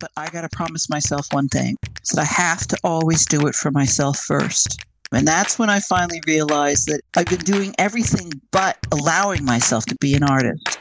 but I got to promise myself one thing. It's that I have to always do it for myself first. And that's when I finally realized that I've been doing everything but allowing myself to be an artist.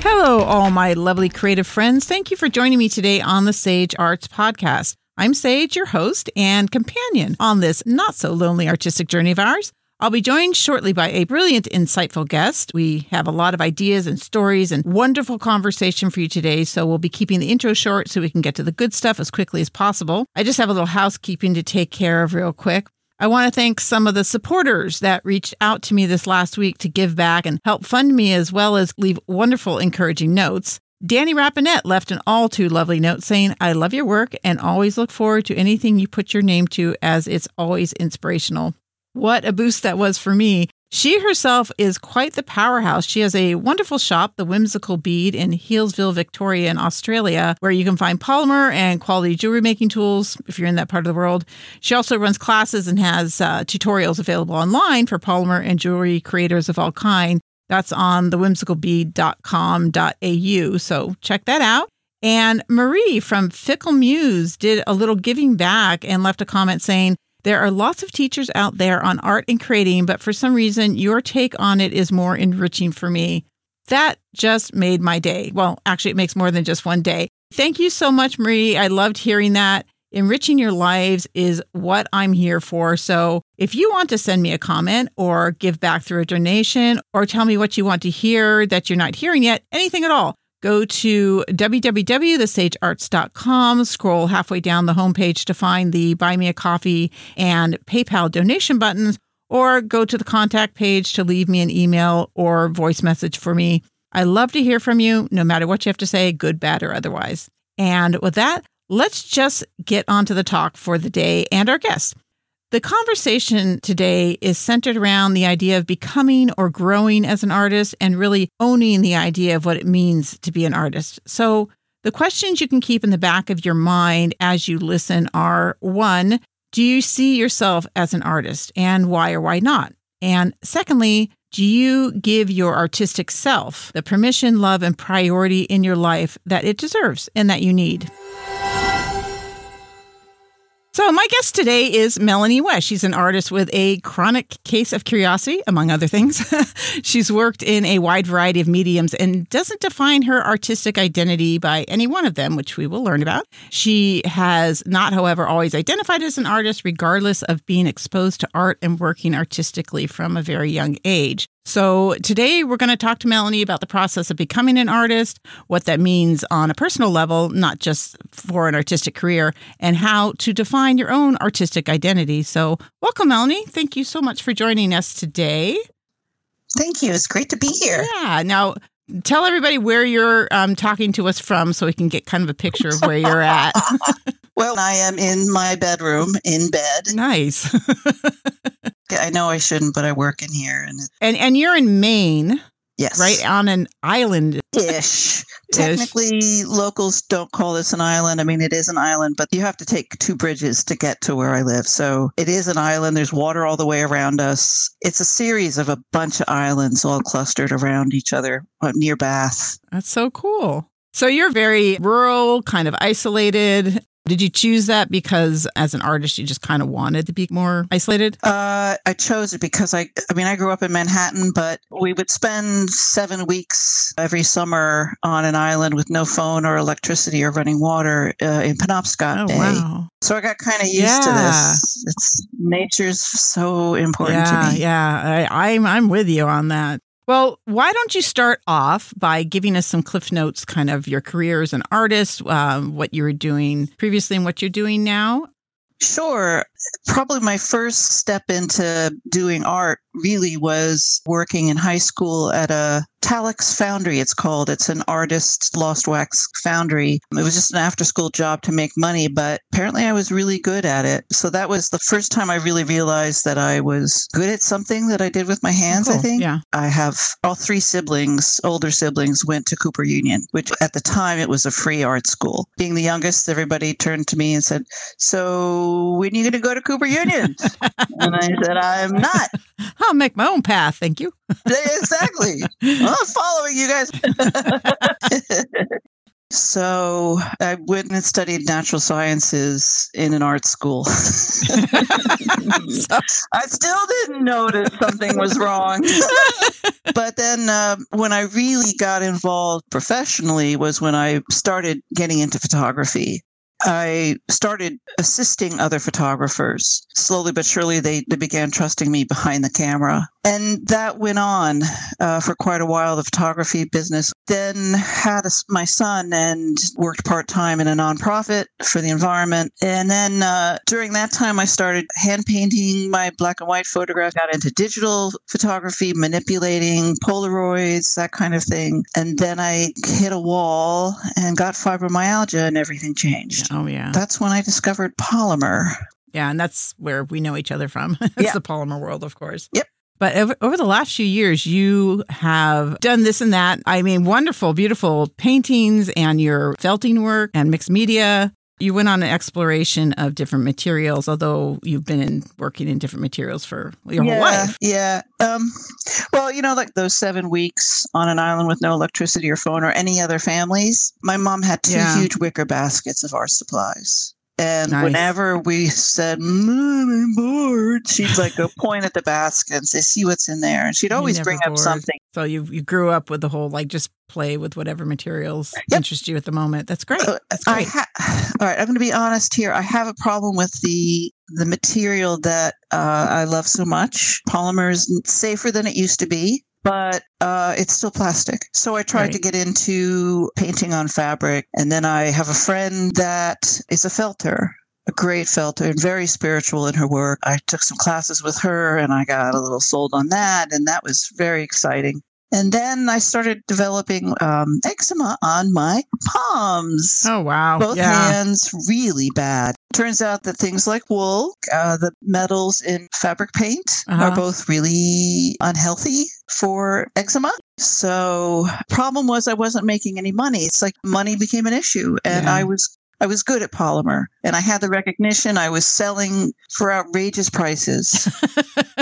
Hello, all my lovely creative friends. Thank you for joining me today on the Sage Arts Podcast. I'm Sage, your host and companion on this not-so-lonely artistic journey of ours. I'll be joined shortly by a brilliant, insightful guest. We have a lot of ideas and stories and wonderful conversation for you today, so we'll be keeping the intro short so we can get to the good stuff as quickly as possible. I just have a little housekeeping to take care of real quick. I want to thank some of the supporters that reached out to me this last week to give back and help fund me, as well as leave wonderful, encouraging notes. Danny Rapinette left an all too lovely note saying, I love your work and always look forward to anything you put your name to, as it's always inspirational. What a boost that was for me. She herself is quite the powerhouse. She has a wonderful shop, The Whimsical Bead, in Healesville, Victoria, in Australia, where you can find polymer and quality jewelry making tools if you're in that part of the world. She also runs classes and has tutorials available online for polymer and jewelry creators of all kinds. That's on thewhimsicalbead.com.au. So check that out. And Marie from Fickle Muse did a little giving back and left a comment saying, there are lots of teachers out there on art and creating, but for some reason, your take on it is more enriching for me. That just made my day. Well, actually, it makes more than just one day. Thank you so much, Marie. I loved hearing that. Enriching your lives is what I'm here for. So if you want to send me a comment or give back through a donation or tell me what you want to hear that you're not hearing yet, anything at all, go to www.thesagearts.com, scroll halfway down the homepage to find the Buy Me a Coffee and PayPal donation buttons, or go to the contact page to leave me an email or voice message for me. I love to hear from you, no matter what you have to say, good, bad, or otherwise. And with that, let's just get onto the talk for the day and our guest. The conversation today is centered around the idea of becoming or growing as an artist and really owning the idea of what it means to be an artist. So the questions you can keep in the back of your mind as you listen are, 1, do you see yourself as an artist and why or why not? And secondly, do you give your artistic self the permission, love, and priority in your life that it deserves and that you need? So my guest today is Melanie West. She's an artist with a chronic case of curiosity, among other things. She's worked in a wide variety of mediums and doesn't define her artistic identity by any one of them, which we will learn about. She has not, however, always identified as an artist, regardless of being exposed to art and working artistically from a very young age. So today we're going to talk to Melanie about the process of becoming an artist, what that means on a personal level, not just for an artistic career, and how to define your own artistic identity. So welcome, Melanie. Thank you so much for joining us today. Thank you. It's great to be here. Yeah. Now, tell everybody where you're talking to us from so we can get kind of a picture of where you're at. Well, I am in my bedroom, in bed. Nice. I know I shouldn't, but I work in here. And you're in Maine. Yes. Right? On an island. Ish. Technically, locals don't call this an island. I mean, it is an island, but you have to take 2 bridges to get to where I live. So it is an island. There's water all the way around us. It's a series of a bunch of islands all clustered around each other near Bath. That's so cool. So you're very rural, kind of isolated. Did you choose that because as an artist, you just kind of wanted to be more isolated? I chose it because I grew up in Manhattan, but we would spend 7 weeks every summer on an island with no phone or electricity or running water in Penobscot Bay. Wow. So I got kind of used to this. Nature's so important to me. Yeah, I'm with you on that. Well, why don't you start off by giving us some cliff notes, kind of your career as an artist, what you were doing previously and what you're doing now? Sure. Probably my first step into doing art really was working in high school at a Talix foundry, it's called. It's an artist's lost wax foundry. It was just an after-school job to make money, but apparently I was really good at it. So that was the first time I really realized that I was good at something that I did with my hands, cool. I think. Yeah. I have all 3 siblings, older siblings, went to Cooper Union, which at the time it was a free art school. Being the youngest, everybody turned to me and said, so when are you going to go to Cooper Union? And I said, I'm not. I'll make my own path, thank you. Exactly. I'm following you guys. So I went and studied natural sciences in an art school. So I still didn't notice something was wrong. But then when I really got involved professionally was when I started getting into photography. I started assisting other photographers. Slowly but surely, they began trusting me behind the camera. And that went on for quite a while, the photography business. Then had my son and worked part-time in a nonprofit for the environment. And then during that time, I started hand painting my black and white photographs, got into digital photography, manipulating Polaroids, that kind of thing. And then I hit a wall and got fibromyalgia and everything changed. Oh, yeah. That's when I discovered polymer. Yeah, and that's where we know each other from. It's the polymer world, of course. Yep. But over the last few years, you have done this and that. I mean, wonderful, beautiful paintings and your felting work and mixed media. You went on an exploration of different materials, although you've been working in different materials for your whole life. Yeah. Well, you know, like those 7 weeks on an island with no electricity or phone or any other families, my mom had two huge wicker baskets of our supplies. And whenever we said, Mom, I'm bored, she'd like go point at the basket and say, see what's in there. And she'd always bring up something. So you grew up with the whole, like, just play with whatever materials interest you at the moment. That's great. All right. I'm going to be honest here. I have a problem with the material that I love so much. Polymer is safer than it used to be. But it's still plastic. So I tried to get into painting on fabric. And then I have a friend that is a felter, a great felter, and very spiritual in her work. I took some classes with her and I got a little sold on that. And that was very exciting. And then I started developing eczema on my palms. Oh, wow. Both hands really bad. Turns out that things like wool, the metals in fabric paint are both really unhealthy for eczema. So problem was I wasn't making any money. It's like money became an issue. And I was good at polymer and I had the recognition. I was selling for outrageous prices.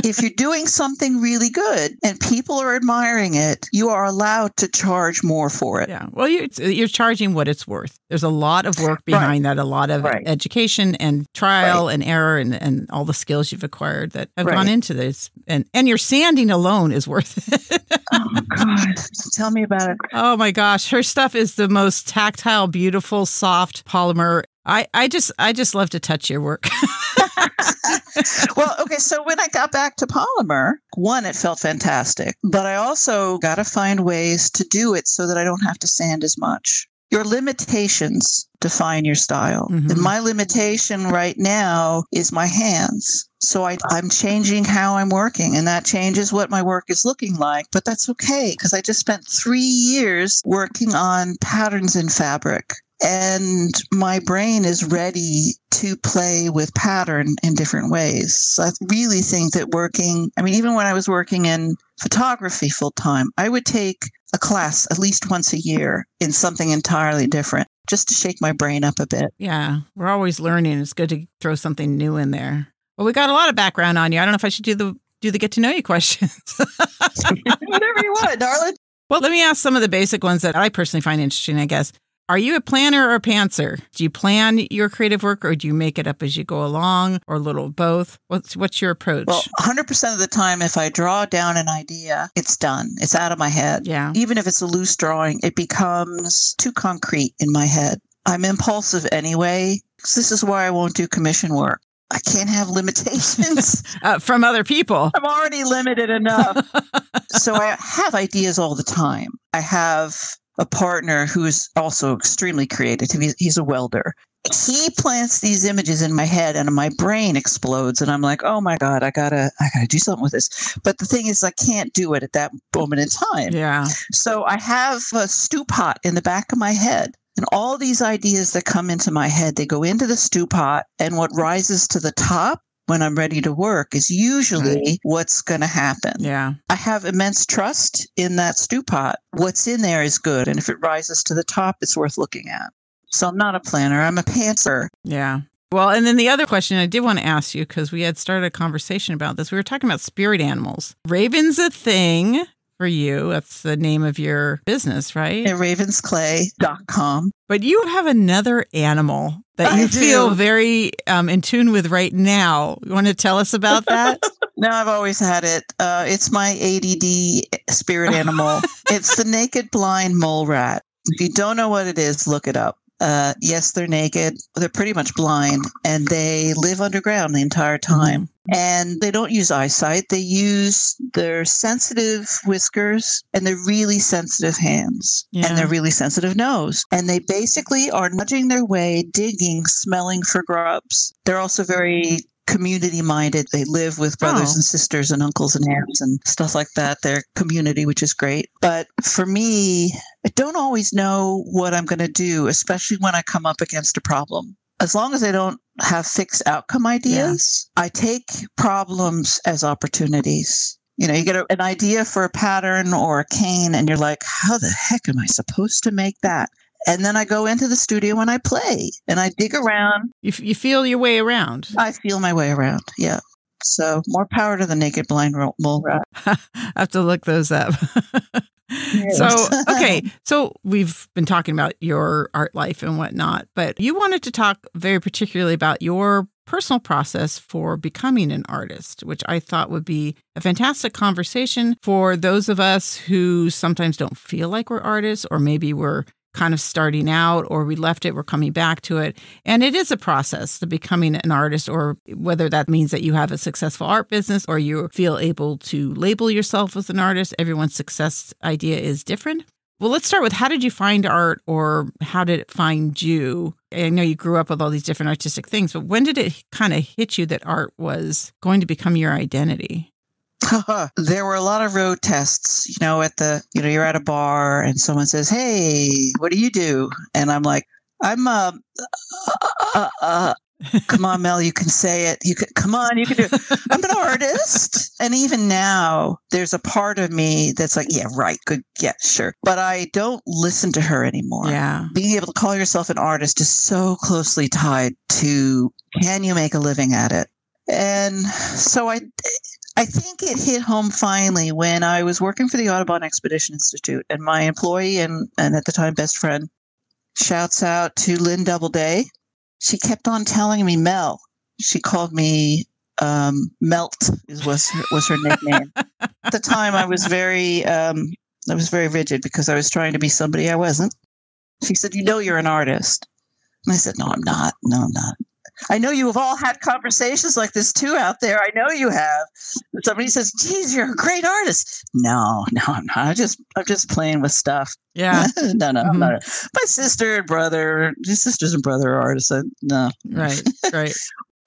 If you're doing something really good and people are admiring it, you are allowed to charge more for it. Yeah. Well, you're charging what it's worth. There's a lot of work behind that, a lot of education and trial and error and all the skills you've acquired that have gone into this. And your sanding alone is worth it. Oh, God. Tell me about it. Oh, my gosh. Her stuff is the most tactile, beautiful, soft polymer. I just love to touch your work. Well, okay. So when I got back to polymer, one, it felt fantastic. But I also got to find ways to do it so that I don't have to sand as much. Your limitations define your style. Mm-hmm. And my limitation right now is my hands. So I'm changing how I'm working, and that changes what my work is looking like. But that's okay, because I just spent 3 years working on patterns in fabric. And my brain is ready to play with pattern in different ways. So I really think that even when I was working in photography full time, I would take a class at least once a year in something entirely different just to shake my brain up a bit. Yeah, we're always learning. It's good to throw something new in there. Well, we got a lot of background on you. I don't know if I should do the get to know you questions. Whatever you want, darling. Well, let me ask some of the basic ones that I personally find interesting, I guess. Are you a planner or a pantser? Do you plan your creative work or do you make it up as you go along or a little of both? What's your approach? Well, 100% of the time, if I draw down an idea, it's done. It's out of my head. Yeah. Even if it's a loose drawing, it becomes too concrete in my head. I'm impulsive anyway. This is why I won't do commission work. I can't have limitations from other people. I'm already limited enough. So I have ideas all the time. I have a partner who is also extremely creative. He's a welder. He plants these images in my head and my brain explodes. And I'm like, oh my God, I gotta do something with this. But the thing is, I can't do it at that moment in time. Yeah. So I have a stew pot in the back of my head. And all these ideas that come into my head, they go into the stew pot. And what rises to the top when I'm ready to work is usually what's going to happen. Yeah. I have immense trust in that stew pot. What's in there is good. And if it rises to the top, it's worth looking at. So I'm not a planner. I'm a pantser. Yeah. Well, and then the other question I did want to ask you, because we had started a conversation about this. We were talking about spirit animals. Raven's a thing. for you. That's the name of your business, right? At Ravensclay.com. But you have another animal that you feel very in tune with right now. You want to tell us about that? No, I've always had it. It's my ADD spirit animal. It's the naked blind mole rat. If you don't know what it is, look it up. Yes, they're naked. They're pretty much blind, and they live underground the entire time. Mm-hmm. And they don't use eyesight. They use their sensitive whiskers and their really sensitive hands and their really sensitive nose. And they basically are nudging their way, digging, smelling for grubs. They're also very community-minded. They live with brothers and sisters and uncles and aunts and stuff like that. They're community, which is great. But for me, I don't always know what I'm going to do, especially when I come up against a problem. As long as I don't have fixed outcome ideas, I take problems as opportunities. You know, you get an idea for a pattern or a cane and you're like, how the heck am I supposed to make that? And then I go into the studio and I play and I dig around. You feel your way around. I feel my way around. Yeah. So more power to the naked blind mole rat. I have to look those up. So we've been talking about your art life and whatnot, but you wanted to talk very particularly about your personal process for becoming an artist, which I thought would be a fantastic conversation for those of us who sometimes don't feel like we're artists, or maybe we're kind of starting out, or we left it, we're coming back to it. And it is a process to becoming an artist, or whether that means that you have a successful art business or you feel able to label yourself as an artist. Everyone's success idea is different. Well, let's start with, how did you find art, or how did it find you? I know you grew up with all these different artistic things, but when did it kind of hit you that art was going to become your identity? There were a lot of road tests, you know, you're at a bar and someone says, hey, what do you do? And I'm like, come on, Mel, you can say it. You can do it. I'm an artist. And even now there's a part of me that's like, yeah, right. Good. Yeah, sure. But I don't listen to her anymore. Yeah. Being able to call yourself an artist is so closely tied to, can you make a living at it? And so I think it hit home finally when I was working for the Audubon Expedition Institute, and my employee and at the time best friend, shouts out to Lynn Doubleday. She kept on telling me Mel. She called me Melt was her nickname. At the time, I was very rigid because I was trying to be somebody I wasn't. She said, "You know, you're an artist," and I said, "No, I'm not. No, I'm not." I know you have all had conversations like this too out there. I know you have. Somebody says, geez, you're a great artist. No, I'm not. I'm just playing with stuff. Yeah. No, I'm not. My sisters and brother are artists. No. Right.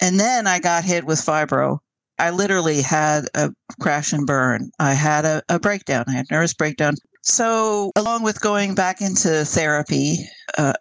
And then I got hit with fibro. I literally had a crash and burn. I had a breakdown. I had a nervous breakdown. So along with going back into therapy,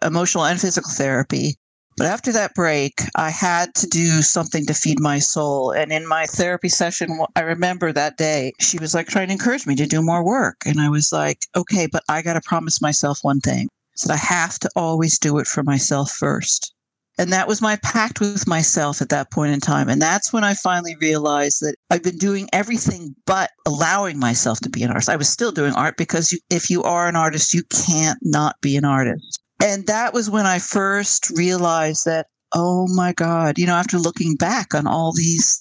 emotional and physical therapy, but after that break, I had to do something to feed my soul. And in my therapy session, I remember that day, she was like trying to encourage me to do more work. And I was like, okay, but I got to promise myself one thing. So I have to always do it for myself first. And that was my pact with myself at that point in time. And that's when I finally realized that I've been doing everything but allowing myself to be an artist. I was still doing art because if you are an artist, you can't not be an artist. And that was when I first realized that, oh my God, you know, after looking back on all these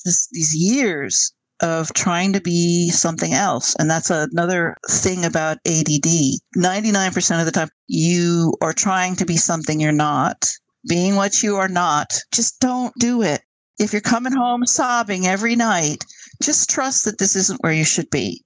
years of trying to be something else. And that's another thing about ADD. 99% of the time you are trying to be something you're not. Being what you are not, just don't do it. If you're coming home sobbing every night, just trust that this isn't where you should be.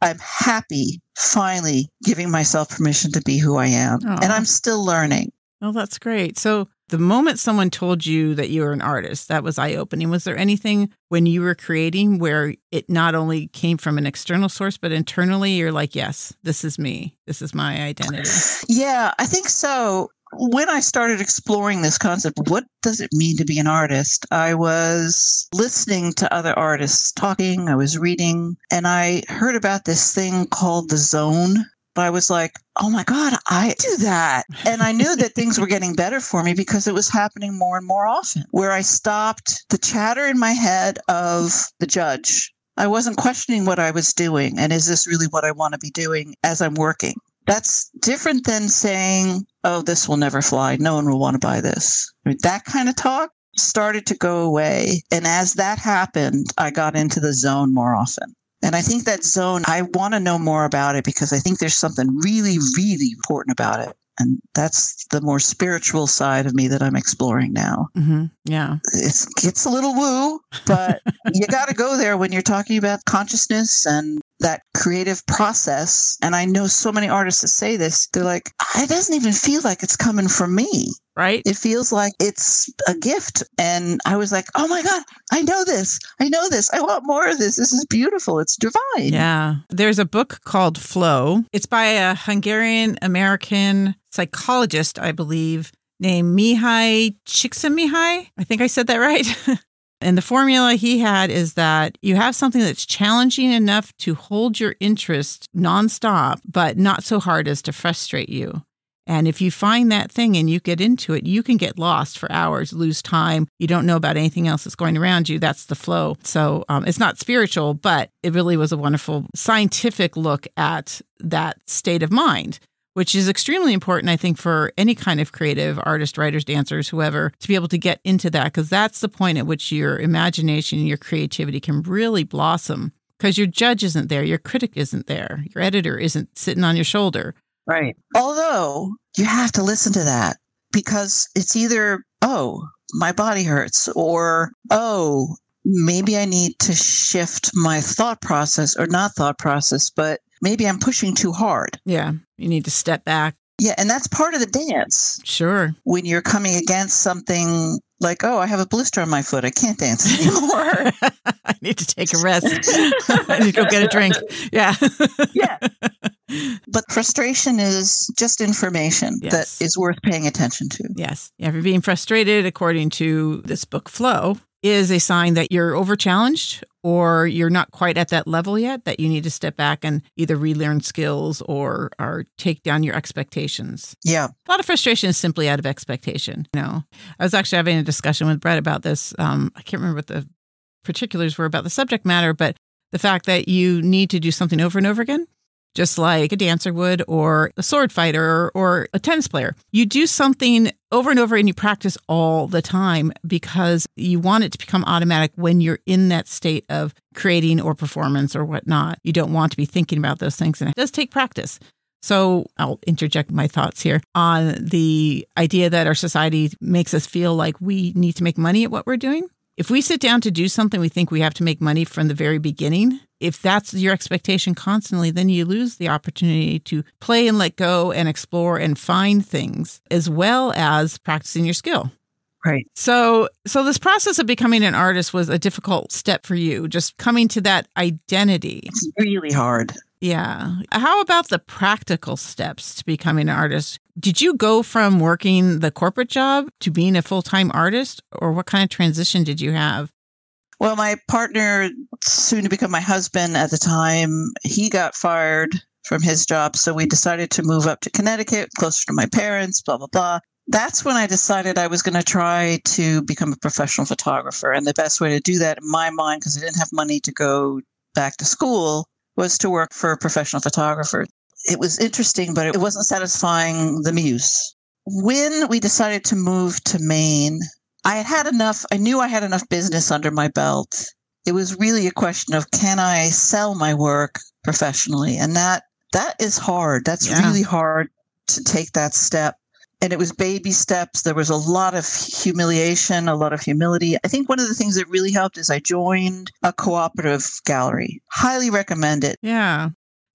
I'm happy finally giving myself permission to be who I am. Aww. And I'm still learning. Oh, that's great. So the moment someone told you that you were an artist, that was eye-opening. Was there anything when you were creating where it not only came from an external source, but internally you're like, yes, this is me. This is my identity. Yeah, I think so. When I started exploring this concept, what does it mean to be an artist? I was listening to other artists talking, I was reading, and I heard about this thing called the zone. I was like, oh my God, I do that. And I knew that things were getting better for me because it was happening more and more often, where I stopped the chatter in my head of the judge. I wasn't questioning what I was doing and is this really what I want to be doing as I'm working? That's different than saying, oh, this will never fly. No one will want to buy this. I mean, that kind of talk started to go away. And as that happened, I got into the zone more often. And I think that zone, I want to know more about it because I think there's something really, really important about it. And that's the more spiritual side of me that I'm exploring now. Mm-hmm. Yeah. It gets a little woo, but you got to go there when you're talking about consciousness and that creative process. And I know so many artists that say this, they're like, it doesn't even feel like it's coming from me. Right. It feels like it's a gift. And I was like, oh my God, I know this. I know this. I want more of this. This is beautiful. It's divine. Yeah. There's a book called Flow. It's by a Hungarian-American psychologist, I believe, named Mihaly Csikszentmihalyi. I think I said that right. And the formula he had is that you have something that's challenging enough to hold your interest nonstop, but not so hard as to frustrate you. And if you find that thing and you get into it, you can get lost for hours, lose time. You don't know about anything else that's going around you. That's the flow. So it's not spiritual, but it really was a wonderful scientific look at that state of mind, which is extremely important, I think, for any kind of creative artist, writers, dancers, whoever, to be able to get into that, because that's the point at which your imagination and your creativity can really blossom, because your judge isn't there, your critic isn't there, your editor isn't sitting on your shoulder. Right. Although you have to listen to that, because it's either, oh, my body hurts, or, oh, maybe I need to shift my thought process, or not thought process, but maybe I'm pushing too hard. Yeah. You need to step back. Yeah. And that's part of the dance. Sure. When you're coming against something like, oh, I have a blister on my foot. I can't dance anymore. I need to take a rest. I need to go get a drink. Yeah. Yeah. But frustration is just information that is worth paying attention to. Yes. Yeah, if you're being frustrated, according to this book, Flow, is a sign that you're overchallenged or you're not quite at that level yet, that you need to step back and either relearn skills or take down your expectations. Yeah. A lot of frustration is simply out of expectation. You know, I was actually having a discussion with Brett about this. I can't remember what the particulars were about the subject matter, but the fact that you need to do something over and over again, just like a dancer would, or a sword fighter, or a tennis player. You do something over and over and you practice all the time because you want it to become automatic when you're in that state of creating or performance or whatnot. You don't want to be thinking about those things. And it does take practice. So I'll interject my thoughts here on the idea that our society makes us feel like we need to make money at what we're doing. If we sit down to do something, we think we have to make money from the very beginning. If that's your expectation constantly, then you lose the opportunity to play and let go and explore and find things, as well as practicing your skill. Right. So this process of becoming an artist was a difficult step for you, just coming to that identity. It's really hard. Yeah. How about the practical steps to becoming an artist? Did you go from working the corporate job to being a full-time artist, or what kind of transition did you have? Well, my partner, soon to become my husband at the time, he got fired from his job. So we decided to move up to Connecticut, closer to my parents, blah, blah, blah. That's when I decided I was going to try to become a professional photographer. And the best way to do that, in my mind, because I didn't have money to go back to school, was to work for a professional photographer. It was interesting, but it wasn't satisfying the muse. When we decided to move to Maine, I knew I had enough business under my belt. It was really a question of, can I sell my work professionally? And that is hard. That's really hard to take that step. And it was baby steps. There was a lot of humiliation, a lot of humility. I think one of the things that really helped is I joined a cooperative gallery. Highly recommend it. Yeah.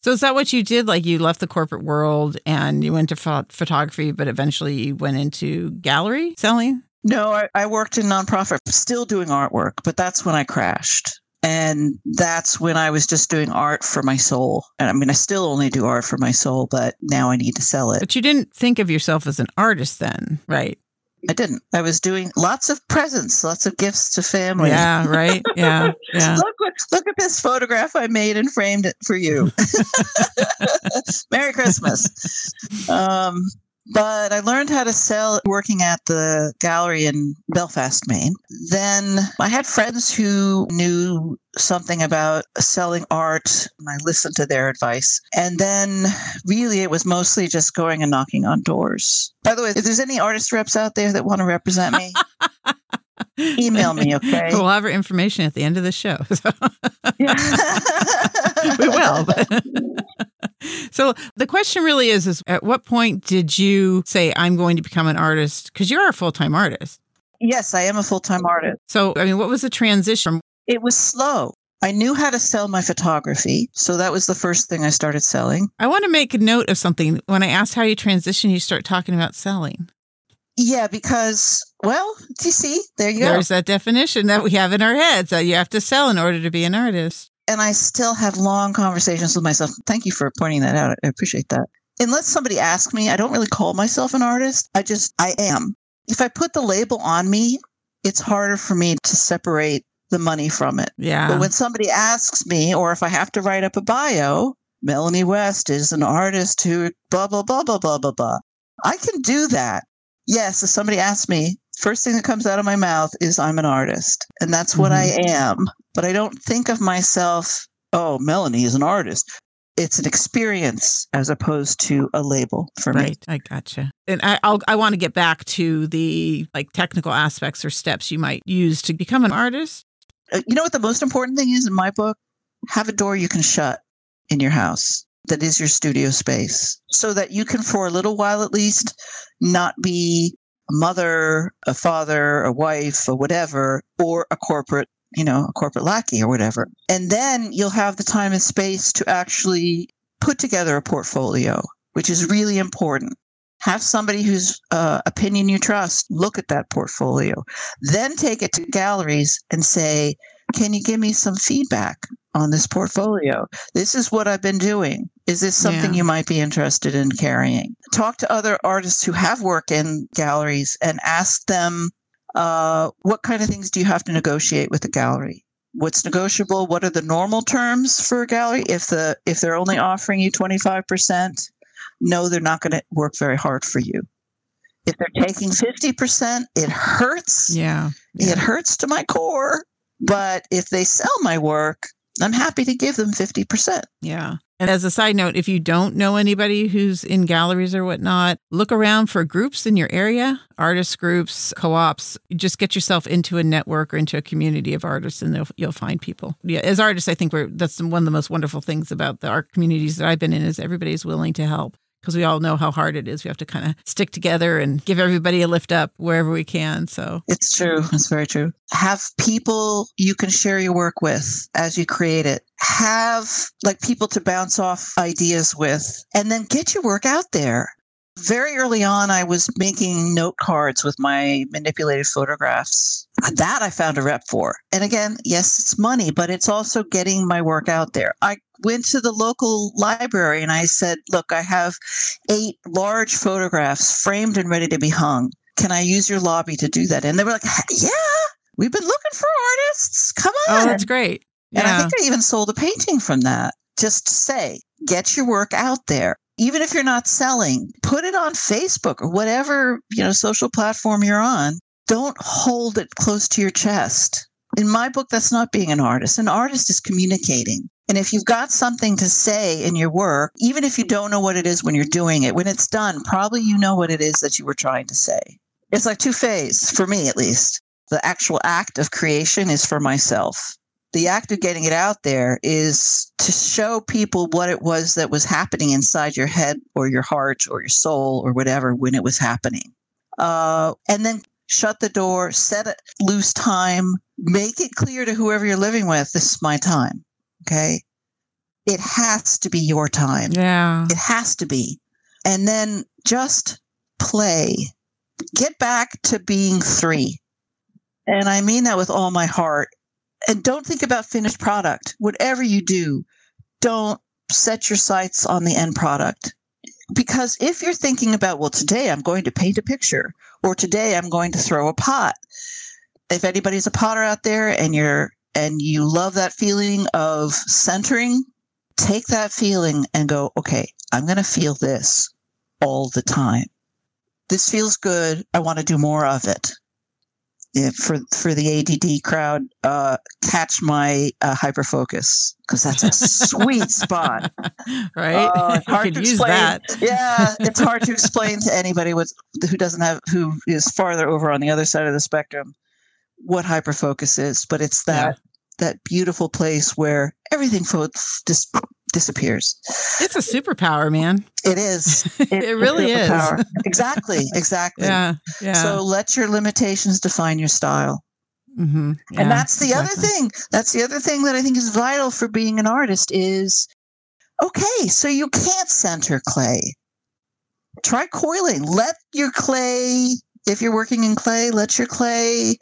So is that what you did? Like, you left the corporate world and you went to photography, but eventually you went into gallery selling? No, I worked in nonprofit, still doing artwork, but that's when I crashed. And that's when I was just doing art for my soul. And I mean, I still only do art for my soul, but now I need to sell it. But you didn't think of yourself as an artist then, right? I didn't. I was doing lots of presents, lots of gifts to family. Yeah, right? Yeah. Look at this photograph I made and framed it for you. Merry Christmas. But I learned how to sell working at the gallery in Belfast, Maine. Then I had friends who knew something about selling art, and I listened to their advice. And then really it was mostly just going and knocking on doors. By the way, if there's any artist reps out there that want to represent me, email me, okay? We'll have our information at the end of the show. So. We will. But. So the question really is at what point did you say, I'm going to become an artist? Because you're a full-time artist. Yes, I am a full-time artist. So, I mean, what was the transition? It was slow. I knew how to sell my photography. So that was the first thing I started selling. I want to make a note of something. When I asked how you transition, you start talking about selling. Yeah, because, well, you see, there you go. There's that definition that we have in our heads that you have to sell in order to be an artist. And I still have long conversations with myself. Thank you for pointing that out. I appreciate that. Unless somebody asks me, I don't really call myself an artist. I am. If I put the label on me, it's harder for me to separate the money from it. Yeah. But when somebody asks me, or if I have to write up a bio, Melanie West is an artist who blah, blah, blah, blah, blah, blah, blah. I can do that. Yes, if somebody asks me, first thing that comes out of my mouth is I'm an artist. And that's what I am. But I don't think of myself, oh, Melanie is an artist. It's an experience as opposed to a label for me. Right, I gotcha. And I want to get back to the technical aspects or steps you might use to become an artist. You know what the most important thing is in my book? Have a door you can shut in your house. That is your studio space, so that you can, for a little while at least, not be a mother, a father, a wife, or whatever, or a corporate lackey or whatever. And then you'll have the time and space to actually put together a portfolio, which is really important. Have somebody whose opinion you trust look at that portfolio. Then take it to galleries and say, can you give me some feedback on this portfolio? This is what I've been doing. Is this something you might be interested in carrying? Talk to other artists who have worked in galleries and ask them, what kind of things do you have to negotiate with the gallery? What's negotiable? What are the normal terms for a gallery? If they're only offering you 25%, no, they're not going to work very hard for you. If they're taking 50%, it hurts. It hurts to my core. But if they sell my work, I'm happy to give them 50%. Yeah. And as a side note, if you don't know anybody who's in galleries or whatnot, look around for groups in your area, artist groups, co-ops. Just get yourself into a network or into a community of artists and you'll find people. Yeah, as artists, I think that's one of the most wonderful things about the art communities that I've been in is everybody's willing to help because we all know how hard it is. We have to kind of stick together and give everybody a lift up wherever we can. So it's true. It's very true. Have people you can share your work with as you create it. Have people to bounce off ideas with, and then get your work out there. Very early on, I was making note cards with my manipulated photographs. That I found a rep for. And again, yes, it's money, but it's also getting my work out there. I went to the local library and I said, look, I have 8 large photographs framed and ready to be hung. Can I use your lobby to do that? And they were like, yeah, we've been looking for artists. Come on. Oh, that's great. Yeah. And I think I even sold a painting from that. Just to say, get your work out there. Even if you're not selling, put it on Facebook or whatever, social platform you're on. Don't hold it close to your chest. In my book, that's not being an artist. An artist is communicating. And if you've got something to say in your work, even if you don't know what it is when you're doing it, when it's done, probably you know what it is that you were trying to say. It's like 2 phases, for me at least. The actual act of creation is for myself. The act of getting it out there is to show people what it was that was happening inside your head or your heart or your soul or whatever when it was happening. And then shut the door, set a loose time, make it clear to whoever you're living with, this is my time. Okay. It has to be your time. Yeah. It has to be. And then just play. Get back to being 3. And I mean that with all my heart. And don't think about finished product. Whatever you do, don't set your sights on the end product. Because if you're thinking about, well, today I'm going to paint a picture or today I'm going to throw a pot. If anybody's a potter out there and you love that feeling of centering, take that feeling and go, okay, I'm going to feel this all the time. this feels good. I want to do more of it. For the ADD crowd, catch my hyperfocus, because that's a sweet spot, right? Hard to explain. That. Yeah, it's hard to explain to anybody who is farther over on the other side of the spectrum what hyperfocus is. But it's that beautiful place where everything disappears. It's a superpower, man. It is. It really is. Exactly. Yeah. So let your limitations define your style. Mm-hmm. Yeah, and that's the other thing. That's the other thing that I think is vital for being an artist is, okay, so you can't center clay. Try coiling. Let your clay, if you're working in clay, let your clay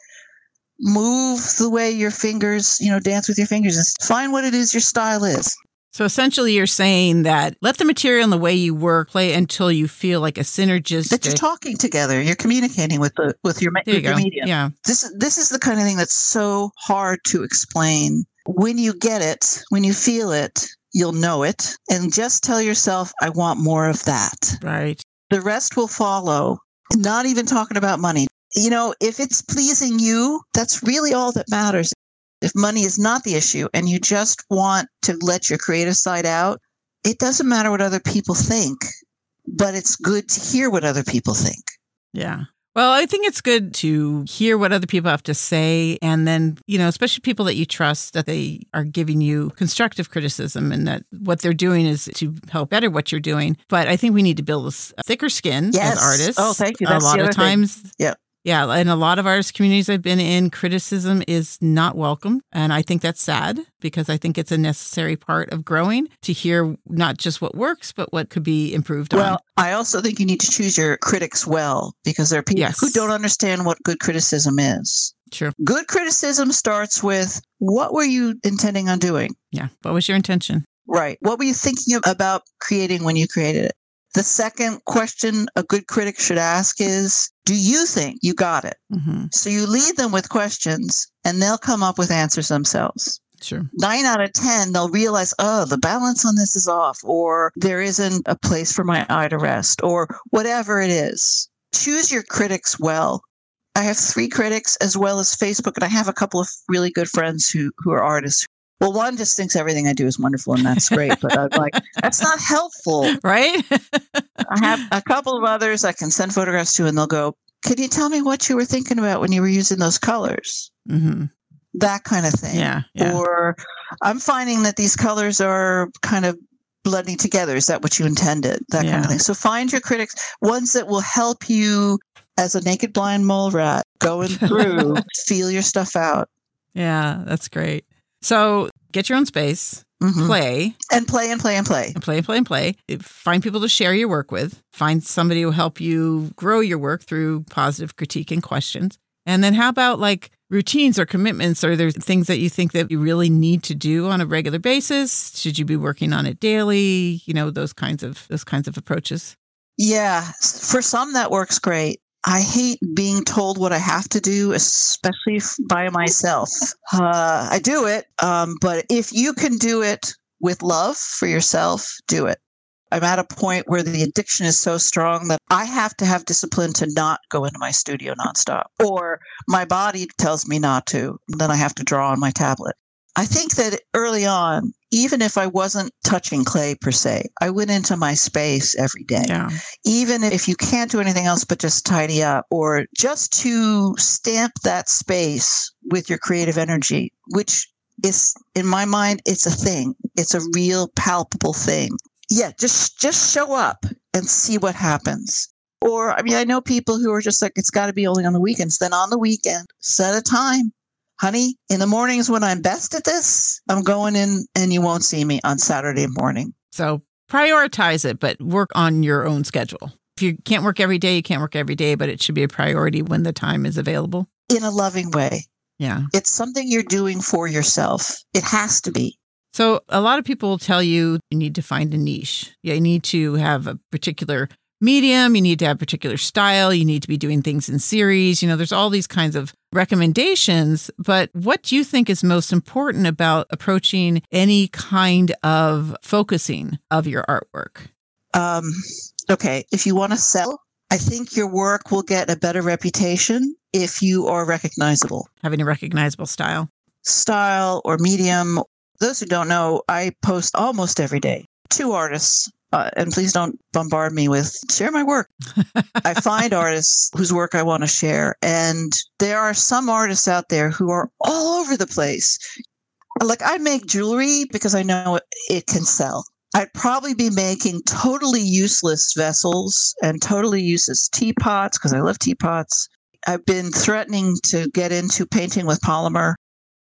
move the way your fingers, dance with your fingers, and find what it is your style is. So essentially you're saying that let the material and the way you work play until you feel like a synergistic. That you're talking together. You're communicating with your medium. Yeah. This is the kind of thing that's so hard to explain. When you get it, when you feel it, you'll know it. And just tell yourself, I want more of that. Right. The rest will follow. Not even talking about money. If it's pleasing you, that's really all that matters. If money is not the issue and you just want to let your creative side out, it doesn't matter what other people think, but it's good to hear what other people think. Yeah. Well, I think it's good to hear what other people have to say. And then, especially people that you trust, that they are giving you constructive criticism and that what they're doing is to help better what you're doing. But I think we need to build a thicker skin as artists. Oh, thank you. That's a lot of times. Yeah. Yeah, and a lot of artist communities I've been in, criticism is not welcome. And I think that's sad, because I think it's a necessary part of growing to hear not just what works, but what could be improved on. Well, I also think you need to choose your critics well, because there are people who don't understand what good criticism is. True. Good criticism starts with, what were you intending on doing? Yeah. What was your intention? Right. What were you thinking about creating when you created it? The second question a good critic should ask is, do you think you got it? Mm-hmm. So you lead them with questions and they'll come up with answers themselves. Sure. 9 out of 10, they'll realize, oh, the balance on this is off, or there isn't a place for my eye to rest, or whatever it is. Choose your critics well. I have 3 critics as well as Facebook, and I have a couple of really good friends who are artists. Well, one just thinks everything I do is wonderful, and that's great, but I'm like, that's not helpful. Right? I have a couple of others I can send photographs to, and they'll go, can you tell me what you were thinking about when you were using those colors? Mm-hmm. That kind of thing. Yeah. Or I'm finding that these colors are kind of blending together. Is that what you intended? That kind of thing. So find your critics, ones that will help you as a naked blind mole rat going through, feel your stuff out. Yeah, that's great. So get your own space, play. And play and play and play. And play and play and play. Find people to share your work with. Find somebody who will help you grow your work through positive critique and questions. And then how about routines or commitments? Are there things that you think that you really need to do on a regular basis? Should you be working on it daily? Those kinds of approaches. Yeah. For some, that works great. I hate being told what I have to do, especially by myself. I do it, but if you can do it with love for yourself, do it. I'm at a point where the addiction is so strong that I have to have discipline to not go into my studio nonstop, or my body tells me not to. Then I have to draw on my tablet. I think that early on, even if I wasn't touching clay per se, I went into my space every day. Yeah. Even if you can't do anything else but just tidy up, or just to stamp that space with your creative energy, which is, in my mind, it's a thing. It's a real palpable thing. Yeah, just show up and see what happens. Or, I know people who are just like, it's got to be only on the weekends. Then on the weekend, set a time. Honey, in the mornings when I'm best at this, I'm going in and you won't see me on Saturday morning. So prioritize it, but work on your own schedule. If you can't work every day, you can't work every day, but it should be a priority when the time is available. In a loving way. Yeah. It's something you're doing for yourself. It has to be. So a lot of people will tell you, you need to find a niche. You need to have a particular medium, you need to have a particular style, you need to be doing things in series. There's all these kinds of recommendations, but what do you think is most important about approaching any kind of focusing of your artwork? Okay. If you want to sell, I think your work will get a better reputation if you are recognizable. Having a recognizable style. Style or medium. Those who don't know, I post almost every day. 2 artists. And please don't bombard me with, share my work. I find artists whose work I want to share. And there are some artists out there who are all over the place. Like, I make jewelry because I know it can sell. I'd probably be making totally useless vessels and totally useless teapots because I love teapots. I've been threatening to get into painting with polymer.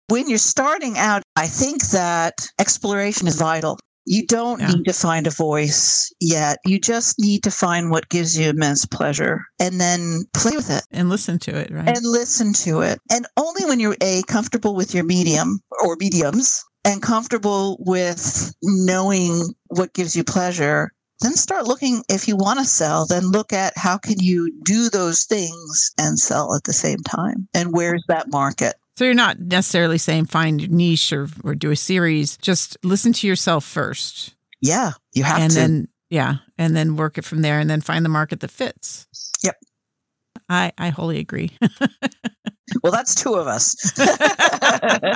When you're starting out, I think that exploration is vital. You don't need to find a voice yet. You just need to find what gives you immense pleasure and then play with it. And listen to it, right? And listen to it. And only when you're comfortable with your medium or mediums and comfortable with knowing what gives you pleasure, then start looking, if you want to sell, then look at how can you do those things and sell at the same time? And where's that market? So you're not necessarily saying find your niche or do a series. Just listen to yourself first. Yeah, you have to. And then work it from there and then find the market that fits. Yep. I wholly agree. Well, that's 2 of us. I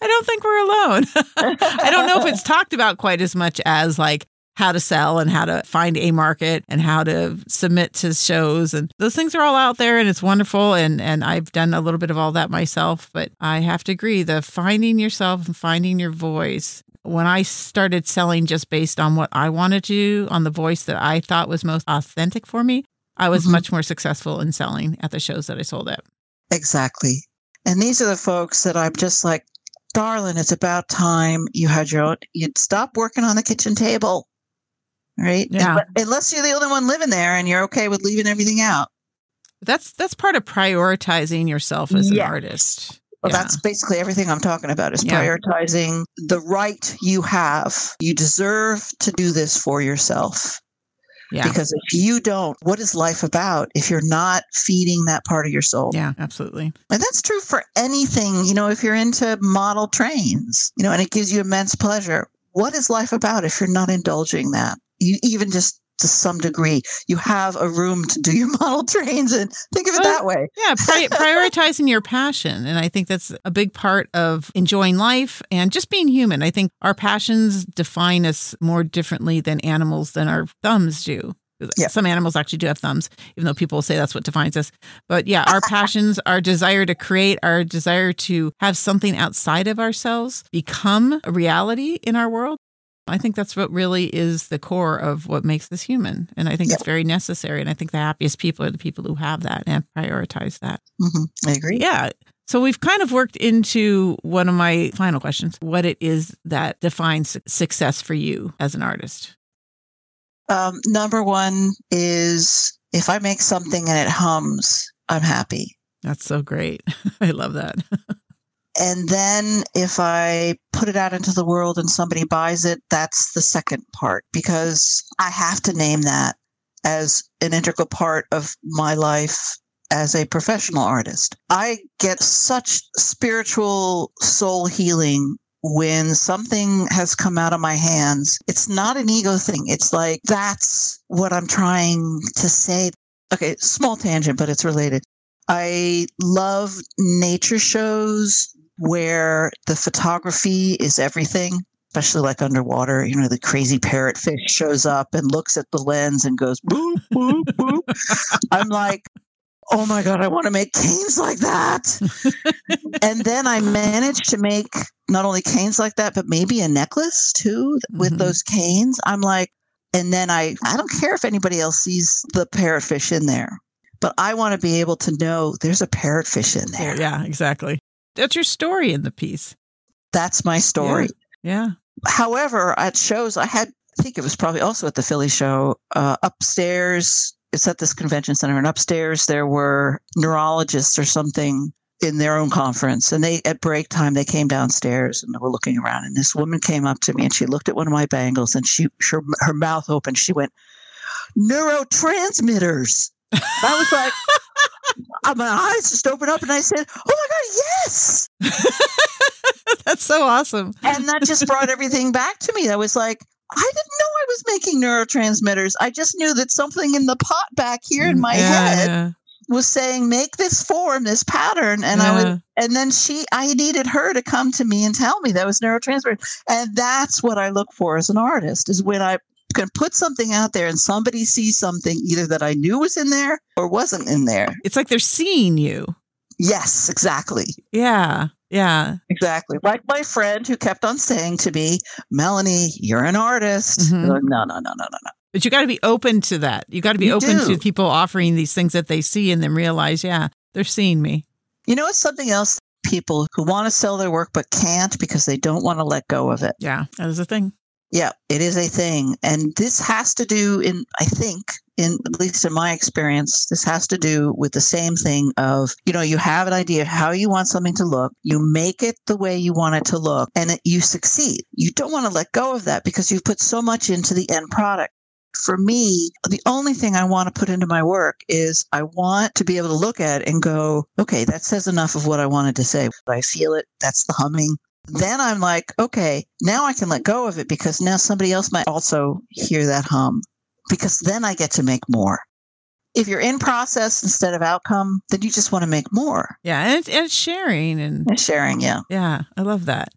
don't think we're alone. I don't know if it's talked about quite as much as like how to sell and how to find a market and how to submit to shows. And those things are all out there and it's wonderful. And I've done a little bit of all that myself, but I have to agree, the finding yourself and finding your voice. When I started selling just based on what I wanted to do, on the voice that I thought was most authentic for me, I was much more successful in selling at the shows that I sold at. Exactly. And these are the folks that I'm just like, darling, it's about time you had your own, you'd stop working on the kitchen table. Right? Yeah. Unless you're the only one living there and you're okay with leaving everything out. That's part of prioritizing yourself as an artist. Well, that's basically everything I'm talking about is prioritizing the right you have. You deserve to do this for yourself. Yeah. Because if you don't, what is life about if you're not feeding that part of your soul? Yeah, absolutely. And that's true for anything. You know, if you're into model trains, you know, and it gives you immense pleasure, what is life about if you're not indulging that? You even just to some degree, you have a room to do your model trains and think of it that way. Yeah, prioritizing your passion. And I think that's a big part of enjoying life and just being human. I think our passions define us more differently than animals, than our thumbs do. Yeah. Some animals actually do have thumbs, even though people say that's what defines us. But yeah, our passions, our desire to create, our desire to have something outside of ourselves become a reality in our world. I think that's what really is the core of what makes us human. And I think it's very necessary. And I think the happiest people are the people who have that and prioritize that. Mm-hmm. I agree. Yeah. So we've kind of worked into one of my final questions, what it is that defines success for you as an artist. Number 1 is if I make something and it hums, I'm happy. That's so great. I love that. And then if I put it out into the world and somebody buys it, that's the second part, because I have to name that as an integral part of my life as a professional artist. I get such spiritual soul healing when something has come out of my hands. It's not an ego thing. It's like, that's what I'm trying to say. Okay, small tangent, but it's related. I love nature shows where the photography is everything, especially like underwater. You know, the crazy parrotfish shows up and looks at the lens and goes, boop, boop, boop. I'm like, oh my God, I want to make canes like that. And then I managed to make not only canes like that, but maybe a necklace too with those canes. I'm like, and then I don't care if anybody else sees the parrotfish in there. But I want to be able to know there's a parrotfish in there. Yeah, exactly. That's your story in the piece. That's my story. Yeah. However, at shows I think it was probably also at the Philly show, upstairs, it's at this convention center, and upstairs there were neurologists or something in their own conference. And they, at break time, they came downstairs and they were looking around. And this woman came up to me and she looked at one of my bangles and her mouth opened. She went, neurotransmitters. I was like, my eyes just opened up and I said, oh my God, yes. That's so awesome. And that just brought everything back to me. I was like, I didn't know I was making neurotransmitters. I just knew that something in the pot back here in my head was saying, make this form, this pattern. And I would, and then I needed her to come to me and tell me that was neurotransmitter. And that's what I look for as an artist, is when I can put something out there and somebody sees something either that I knew was in there or wasn't in there. It's like they're seeing you. Yes, exactly. Yeah. Yeah, exactly. Like my friend who kept on saying to me, Melanie, you're an artist. Mm-hmm. Like, no. But you got to be open to that. You got to be open to people offering these things that they see and then realize, yeah, they're seeing me. You know, it's something else. People who want to sell their work but can't because they don't want to let go of it. Yeah, that is a thing. Yeah, it is a thing. And this has to do at least in my experience, this has to do with the same thing of, you know, you have an idea of how you want something to look, you make it the way you want it to look, and you succeed. You don't want to let go of that because you've put so much into the end product. For me, the only thing I want to put into my work is I want to be able to look at it and go, okay, that says enough of what I wanted to say. I feel it. That's the humming. Then I'm like, okay, now I can let go of it because now somebody else might also hear that hum. Because then I get to make more. If you're in process instead of outcome, then you just want to make more. Yeah, and sharing. And sharing, yeah. Yeah, I love that.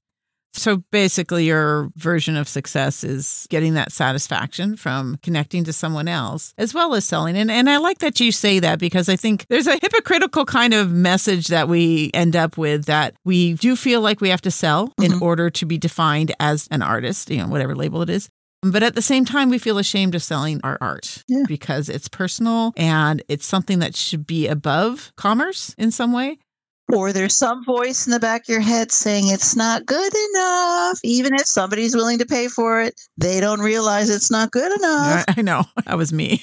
So basically your version of success is getting that satisfaction from connecting to someone else as well as selling. And I like that you say that because I think there's a hypocritical kind of message that we end up with, that we do feel like we have to sell in order to be defined as an artist, you know, whatever label it is. But at the same time, we feel ashamed of selling our art because it's personal and it's something that should be above commerce in some way. Or there's some voice in the back of your head saying it's not good enough. Even if somebody's willing to pay for it, they don't realize it's not good enough. I know. That was me.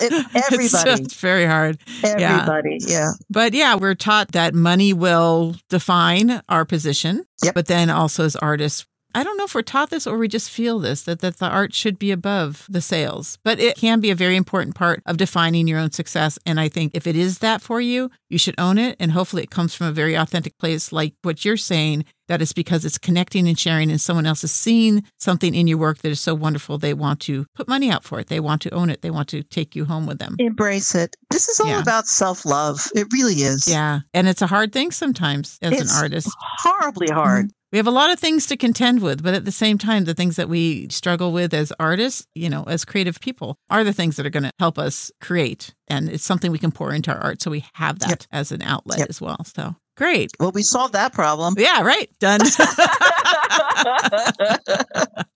Everybody. It's very hard. Everybody, yeah. But yeah, we're taught that money will define our position. Yep. But then also as artists, I don't know if we're taught this or we just feel this, that the art should be above the sales. But it can be a very important part of defining your own success. And I think if it is that for you, you should own it. And hopefully it comes from a very authentic place like what you're saying, that it's because it's connecting and sharing and someone else is seeing something in your work that is so wonderful. They want to put money out for it. They want to own it. They want to take you home with them. Embrace it. This is all about self-love. It really is. Yeah. And it's a hard thing sometimes as an artist. It's horribly hard. Mm-hmm. We have a lot of things to contend with, but at the same time, the things that we struggle with as artists, you know, as creative people, are the things that are going to help us create. And it's something we can pour into our art. So we have that as an outlet as well. So great. Well, we solved that problem. Yeah, right. Done.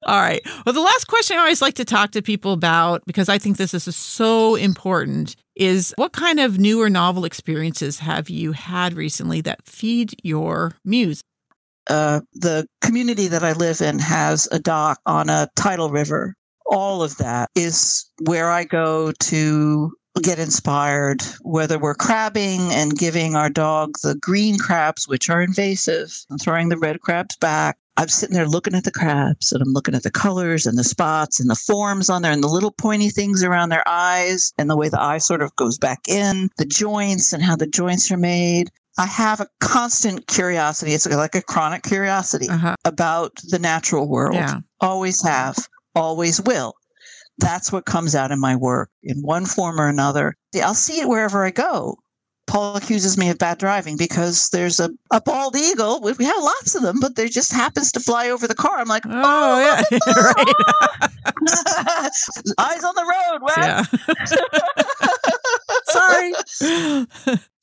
All right. Well, the last question I always like to talk to people about, because I think this is so important, is what kind of new or novel experiences have you had recently that feed your muse? The community that I live in has a dock on a tidal river. All of that is where I go to get inspired, whether we're crabbing and giving our dog the green crabs, which are invasive, and throwing the red crabs back. I'm sitting there looking at the crabs and I'm looking at the colors and the spots and the forms on there and the little pointy things around their eyes and the way the eye sort of goes back in, the joints and how the joints are made. I have a constant curiosity. It's like a chronic curiosity about the natural world. Yeah. Always have, always will. That's what comes out in my work in one form or another. I'll see it wherever I go. Paul accuses me of bad driving because there's a bald eagle. We have lots of them, but there just happens to fly over the car. I'm like, eyes on the road, Sorry.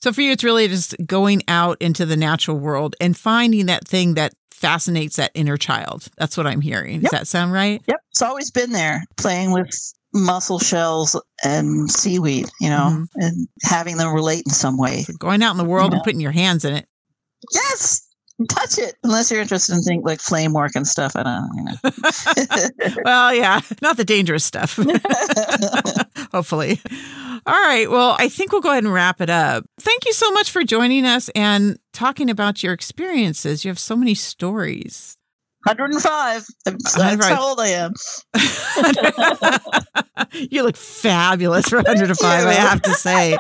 So for you, it's really just going out into the natural world and finding that thing that fascinates that inner child. That's what I'm hearing. Does that sound right? Yep. It's always been there, playing with mussel shells and seaweed, you know, and having them relate in some way. So going out in the world and putting your hands in it. Yes. Touch it, unless you're interested in things like flame work and stuff. I don't know. Well, yeah, not the dangerous stuff. Hopefully. All right. Well, I think we'll go ahead and wrap it up. Thank you so much for joining us and talking about your experiences. You have so many stories. 105. That's how old I am. You look fabulous for 105, I have to say.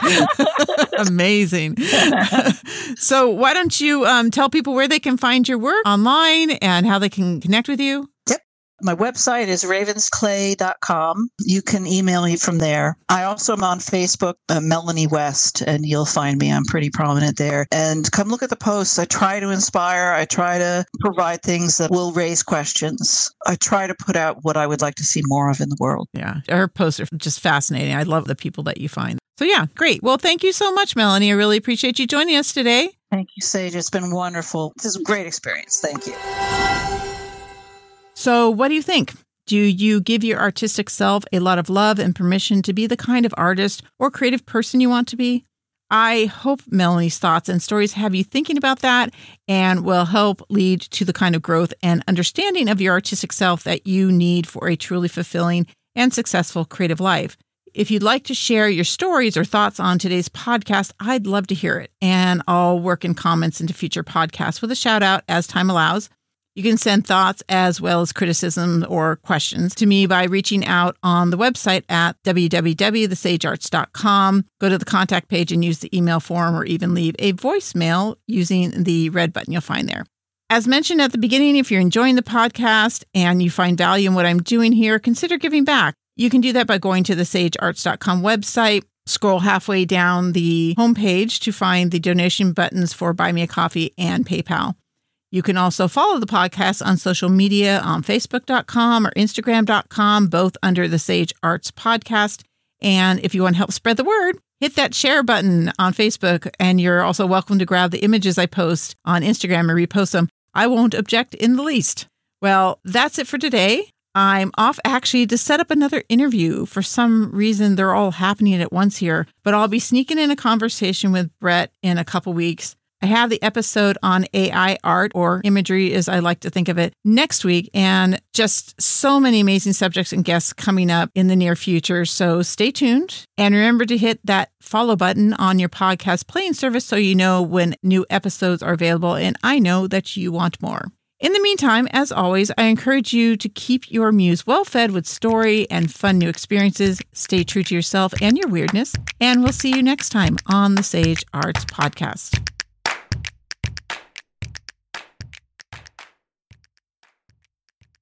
Amazing. So why don't you tell people where they can find your work online and how they can connect with you? Yep. My website is Ravensclay.com. You can email me from there. I also am on Facebook, Melanie West, and you'll find me. I'm pretty prominent there. And come look at the posts. I try to inspire. I try to provide things that will raise questions. I try to put out what I would like to see more of in the world. Yeah, her posts are just fascinating. I love the people that you find. So yeah, great. Well, thank you so much, Melanie. I really appreciate you joining us today. Thank you, Sage. It's been wonderful. This is a great experience. Thank you. So what do you think? Do you give your artistic self a lot of love and permission to be the kind of artist or creative person you want to be? I hope Melanie's thoughts and stories have you thinking about that and will help lead to the kind of growth and understanding of your artistic self that you need for a truly fulfilling and successful creative life. If you'd like to share your stories or thoughts on today's podcast, I'd love to hear it. And I'll work in comments into future podcasts with a shout out as time allows. You can send thoughts as well as criticism or questions to me by reaching out on the website at www.thesagearts.com. Go to the contact page and use the email form or even leave a voicemail using the red button you'll find there. As mentioned at the beginning, if you're enjoying the podcast and you find value in what I'm doing here, consider giving back. You can do that by going to the thesagearts.com website, scroll halfway down the homepage to find the donation buttons for Buy Me a Coffee and PayPal. You can also follow the podcast on social media on Facebook.com or Instagram.com, both under the Sage Arts Podcast. And if you want to help spread the word, hit that share button on Facebook. And you're also welcome to grab the images I post on Instagram and repost them. I won't object in the least. Well, that's it for today. I'm off actually to set up another interview. For some reason, they're all happening at once here, but I'll be sneaking in a conversation with Brett in a couple weeks. I have the episode on AI art or imagery, as I like to think of it, next week, and just so many amazing subjects and guests coming up in the near future. So stay tuned and remember to hit that follow button on your podcast playing service so you know when new episodes are available. And I know that you want more. In the meantime, as always, I encourage you to keep your muse well-fed with story and fun new experiences. Stay true to yourself and your weirdness, and we'll see you next time on the Sage Arts Podcast.